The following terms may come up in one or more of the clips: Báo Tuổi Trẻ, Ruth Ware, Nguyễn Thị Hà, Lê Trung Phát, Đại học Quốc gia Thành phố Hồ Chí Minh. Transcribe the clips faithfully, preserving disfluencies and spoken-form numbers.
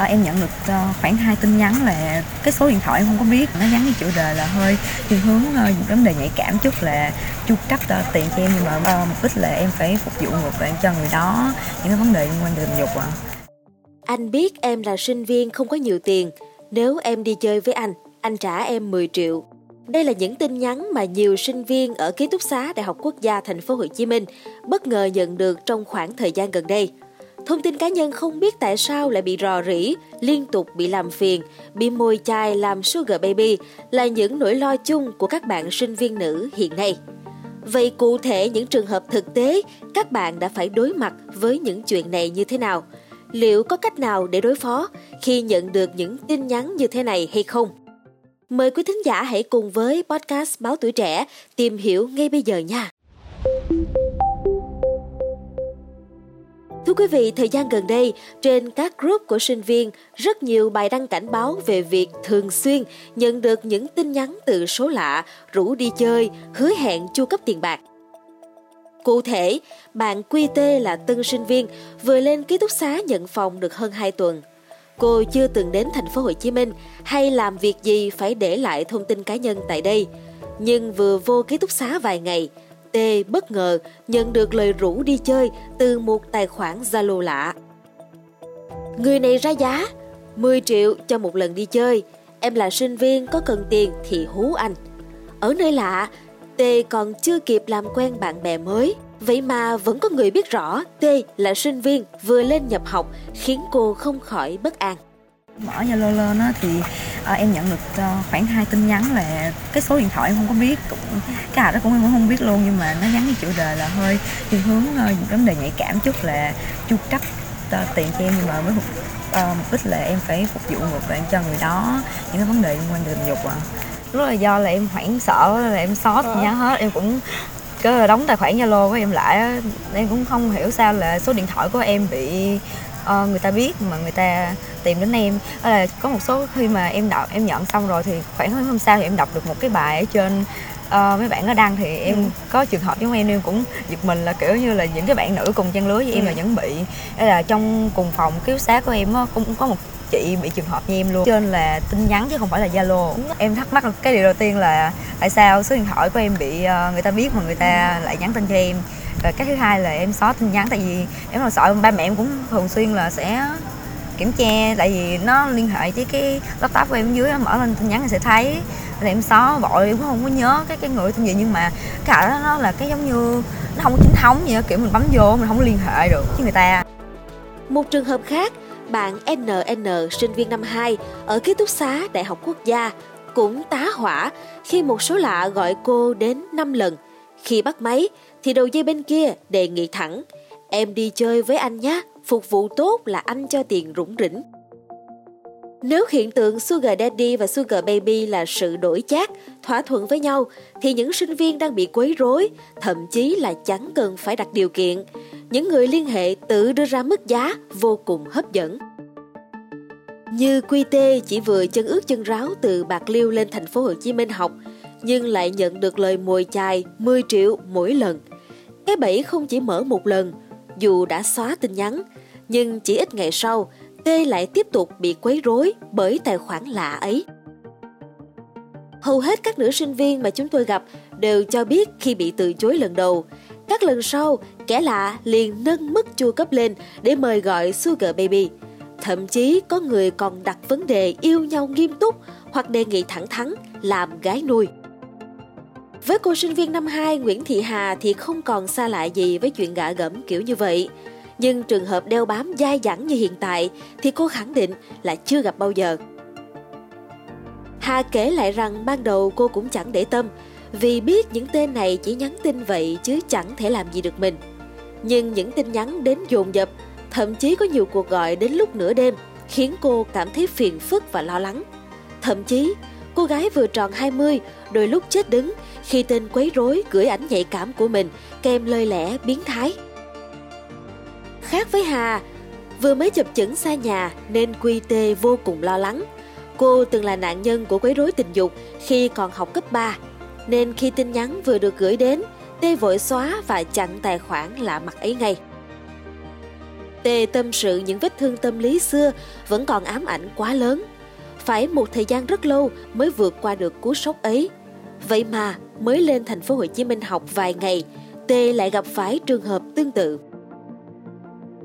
à, em nhận được khoảng hai tin nhắn là cái số điện thoại em không có biết, nó nhắn như chủ đề là hơi thiên hướng vấn đề nhạy cảm chút, là chu cấp tiền cho em nhưng mà mục đích là em phải phục vụ ngược lại cho người đó những cái vấn đề liên quan đến tình dục ạ. À. Anh biết em là sinh viên không có nhiều tiền, nếu em đi chơi với anh, anh trả em mười triệu. Đây là những tin nhắn mà nhiều sinh viên ở ký túc xá Đại học Quốc gia Thành phố Hồ Chí Minh bất ngờ nhận được trong khoảng thời gian gần đây. Thông tin cá nhân không biết tại sao lại bị rò rỉ, liên tục bị làm phiền, bị mồi chài làm sugar baby là những nỗi lo chung của các bạn sinh viên nữ hiện nay. Vậy cụ thể những trường hợp thực tế các bạn đã phải đối mặt với những chuyện này như thế nào? Liệu có cách nào để đối phó khi nhận được những tin nhắn như thế này hay không? Mời quý thính giả hãy cùng với podcast Báo Tuổi Trẻ tìm hiểu ngay bây giờ nha! Thưa quý vị, thời gian gần đây, trên các group của sinh viên, rất nhiều bài đăng cảnh báo về việc thường xuyên nhận được những tin nhắn từ số lạ, rủ đi chơi, hứa hẹn chu cấp tiền bạc. Cụ thể, bạn quy tê là tân sinh viên, vừa lên ký túc xá nhận phòng được hơn hai tuần. Cô chưa từng đến thành phố Hồ Chí Minh hay làm việc gì phải để lại thông tin cá nhân tại đây. Nhưng vừa vô ký túc xá vài ngày, T bất ngờ nhận được lời rủ đi chơi từ một tài khoản Zalo lạ. Người này ra giá mười triệu cho một lần đi chơi, em là sinh viên có cần tiền thì hú anh. Ở nơi lạ, T còn chưa kịp làm quen bạn bè mới, vậy mà vẫn có người biết rõ T là sinh viên vừa lên nhập học, khiến cô không khỏi bất an. Mở Zalo lên á thì à, em nhận được khoảng hai tin nhắn là cái số điện thoại em không có biết, cũng cái hạt đó cũng em cũng không biết luôn, nhưng mà nó nhắn cái chủ đề là hơi thiên hướng vấn đề nhạy cảm chút, là chu cấp tiền cho em nhưng mà mới à, mục đích là em phải phục vụ ngược lại cho người đó những cái vấn đề liên quan đến tình dục ạ. À. Lúc là do là em hoảng sợ là em xóa tin nhắn hết, em cũng cứ đóng tài khoản Zalo của em lại, em cũng không hiểu sao là số điện thoại của em bị Uh, người ta biết mà người ta tìm đến em. Đó là có một số khi mà em đọc, em nhận xong rồi thì khoảng hôm sau thì em đọc được một cái bài ở trên uh, mấy bạn nó đăng thì em ừ. có trường hợp giống em, em cũng giật mình là kiểu như là những cái bạn nữ cùng trang lứa với em ừ. là vẫn bị. Đó là trong cùng phòng ký túc xá của em á, cũng có một chị bị trường hợp như em luôn, trên là tin nhắn chứ không phải là Zalo. Em thắc mắc cái điều đầu tiên là tại sao số điện thoại của em bị uh, người ta biết mà người ta ừ. lại nhắn tin cho em. Và cái thứ hai là em xóa tin nhắn tại vì em còn sợ ba mẹ em cũng thường xuyên là sẽ kiểm tra, tại vì nó liên hệ với cái laptop của em dưới, em mở lên tin nhắn thì sẽ thấy, là em xóa vội, em cũng không có nhớ cái cái người tên gì, nhưng mà cái hả đó nó là cái giống như nó không có chính thống gì đó, kiểu mình bấm vô mình không liên hệ được với người ta. Một trường hợp khác, bạn en en sinh viên năm hai ở ký túc xá Đại học Quốc gia cũng tá hỏa khi một số lạ gọi cô đến năm lần. Khi bắt máy thì đầu dây bên kia đề nghị thẳng: em đi chơi với anh nhé, phục vụ tốt là anh cho tiền rủng rỉnh. Nếu hiện tượng Sugar Daddy và Sugar Baby là sự đổi chác, thỏa thuận với nhau, thì những sinh viên đang bị quấy rối, thậm chí là chẳng cần phải đặt điều kiện. Những người liên hệ tự đưa ra mức giá vô cùng hấp dẫn. Như quy tê chỉ vừa chân ướt chân ráo từ Bạc Liêu lên thành phố Hồ Chí Minh học, nhưng lại nhận được lời mồi chài mười triệu mỗi lần. Cái bẫy không chỉ mở một lần, dù đã xóa tin nhắn, nhưng chỉ ít ngày sau, T lại tiếp tục bị quấy rối bởi tài khoản lạ ấy. Hầu hết các nữ sinh viên mà chúng tôi gặp đều cho biết khi bị từ chối lần đầu, các lần sau, kẻ lạ liền nâng mức chu cấp lên để mời gọi Sugar Baby. Thậm chí có người còn đặt vấn đề yêu nhau nghiêm túc hoặc đề nghị thẳng thắn làm gái nuôi. Với cô sinh viên năm hai Nguyễn Thị Hà thì không còn xa lạ gì với chuyện gạ gẫm kiểu như vậy. Nhưng trường hợp đeo bám dai dẳng như hiện tại thì cô khẳng định là chưa gặp bao giờ. Hà kể lại rằng ban đầu cô cũng chẳng để tâm, vì biết những tên này chỉ nhắn tin vậy chứ chẳng thể làm gì được mình. Nhưng những tin nhắn đến dồn dập, thậm chí có nhiều cuộc gọi đến lúc nửa đêm, khiến cô cảm thấy phiền phức và lo lắng. Thậm chí, cô gái vừa tròn hai mươi, đôi lúc chết đứng khi tên quấy rối gửi ảnh nhạy cảm của mình kèm lời lẽ biến thái. Khác với Hà, vừa mới chập chững xa nhà nên quy tê vô cùng lo lắng. Cô từng là nạn nhân của quấy rối tình dục khi còn học cấp ba, nên khi tin nhắn vừa được gửi đến, T vội xóa và chặn tài khoản lạ mặt ấy ngay. Tê tâm sự những vết thương tâm lý xưa vẫn còn ám ảnh quá lớn. Phải một thời gian rất lâu mới vượt qua được cú sốc ấy. Vậy mà mới lên thành phố Hồ Chí Minh học vài ngày, Tê lại gặp phải trường hợp tương tự.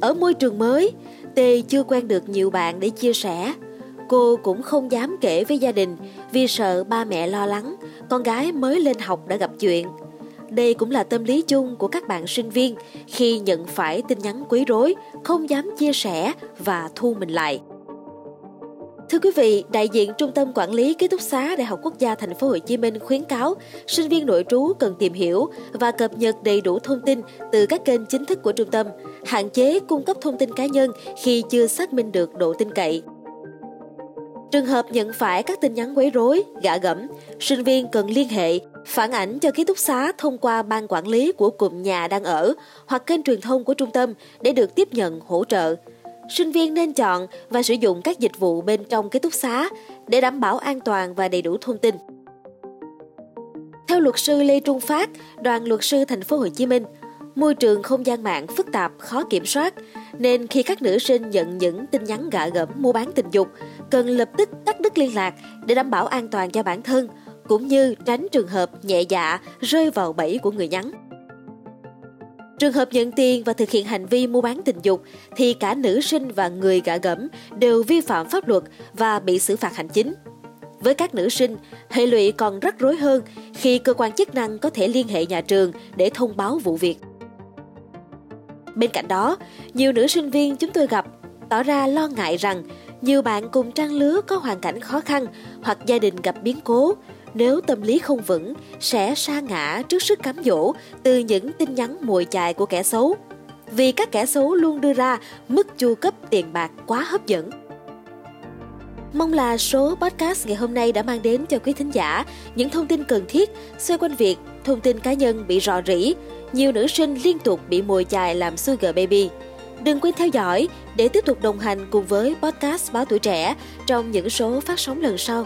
Ở môi trường mới, Tê chưa quen được nhiều bạn để chia sẻ. Cô cũng không dám kể với gia đình vì sợ ba mẹ lo lắng, con gái mới lên học đã gặp chuyện. Đây cũng là tâm lý chung của các bạn sinh viên khi nhận phải tin nhắn quấy rối, không dám chia sẻ và thu mình lại. Thưa quý vị, đại diện Trung tâm Quản lý Ký túc xá Đại học Quốc gia Thành phố Hồ Chí Minh khuyến cáo sinh viên nội trú cần tìm hiểu và cập nhật đầy đủ thông tin từ các kênh chính thức của trung tâm, hạn chế cung cấp thông tin cá nhân khi chưa xác minh được độ tin cậy. Trường hợp nhận phải các tin nhắn quấy rối, gạ gẫm, sinh viên cần liên hệ, phản ảnh cho ký túc xá thông qua ban quản lý của cụm nhà đang ở hoặc kênh truyền thông của trung tâm để được tiếp nhận hỗ trợ. Sinh viên nên chọn và sử dụng các dịch vụ bên trong ký túc xá để đảm bảo an toàn và đầy đủ thông tin. Theo luật sư Lê Trung Phát, đoàn luật sư Thành phố Hồ Chí Minh, môi trường không gian mạng phức tạp, khó kiểm soát, nên khi các nữ sinh nhận những tin nhắn gạ gẫm mua bán tình dục, cần lập tức cắt đứt liên lạc để đảm bảo an toàn cho bản thân, cũng như tránh trường hợp nhẹ dạ rơi vào bẫy của người nhắn. Trường hợp nhận tiền và thực hiện hành vi mua bán tình dục thì cả nữ sinh và người gạ gẫm đều vi phạm pháp luật và bị xử phạt hành chính. Với các nữ sinh, hệ lụy còn rắc rối hơn khi cơ quan chức năng có thể liên hệ nhà trường để thông báo vụ việc. Bên cạnh đó, nhiều nữ sinh viên chúng tôi gặp tỏ ra lo ngại rằng nhiều bạn cùng trang lứa có hoàn cảnh khó khăn hoặc gia đình gặp biến cố, nếu tâm lý không vững sẽ sa ngã trước sức cám dỗ từ những tin nhắn mồi chài của kẻ xấu, vì các kẻ xấu luôn đưa ra mức chu cấp tiền bạc quá hấp dẫn. Mong là số podcast ngày hôm nay đã mang đến cho quý thính giả những thông tin cần thiết xoay quanh việc thông tin cá nhân bị rò rỉ, nhiều nữ sinh liên tục bị mồi chài làm sugar baby. Đừng quên theo dõi để tiếp tục đồng hành cùng với podcast Báo Tuổi Trẻ trong những số phát sóng lần sau.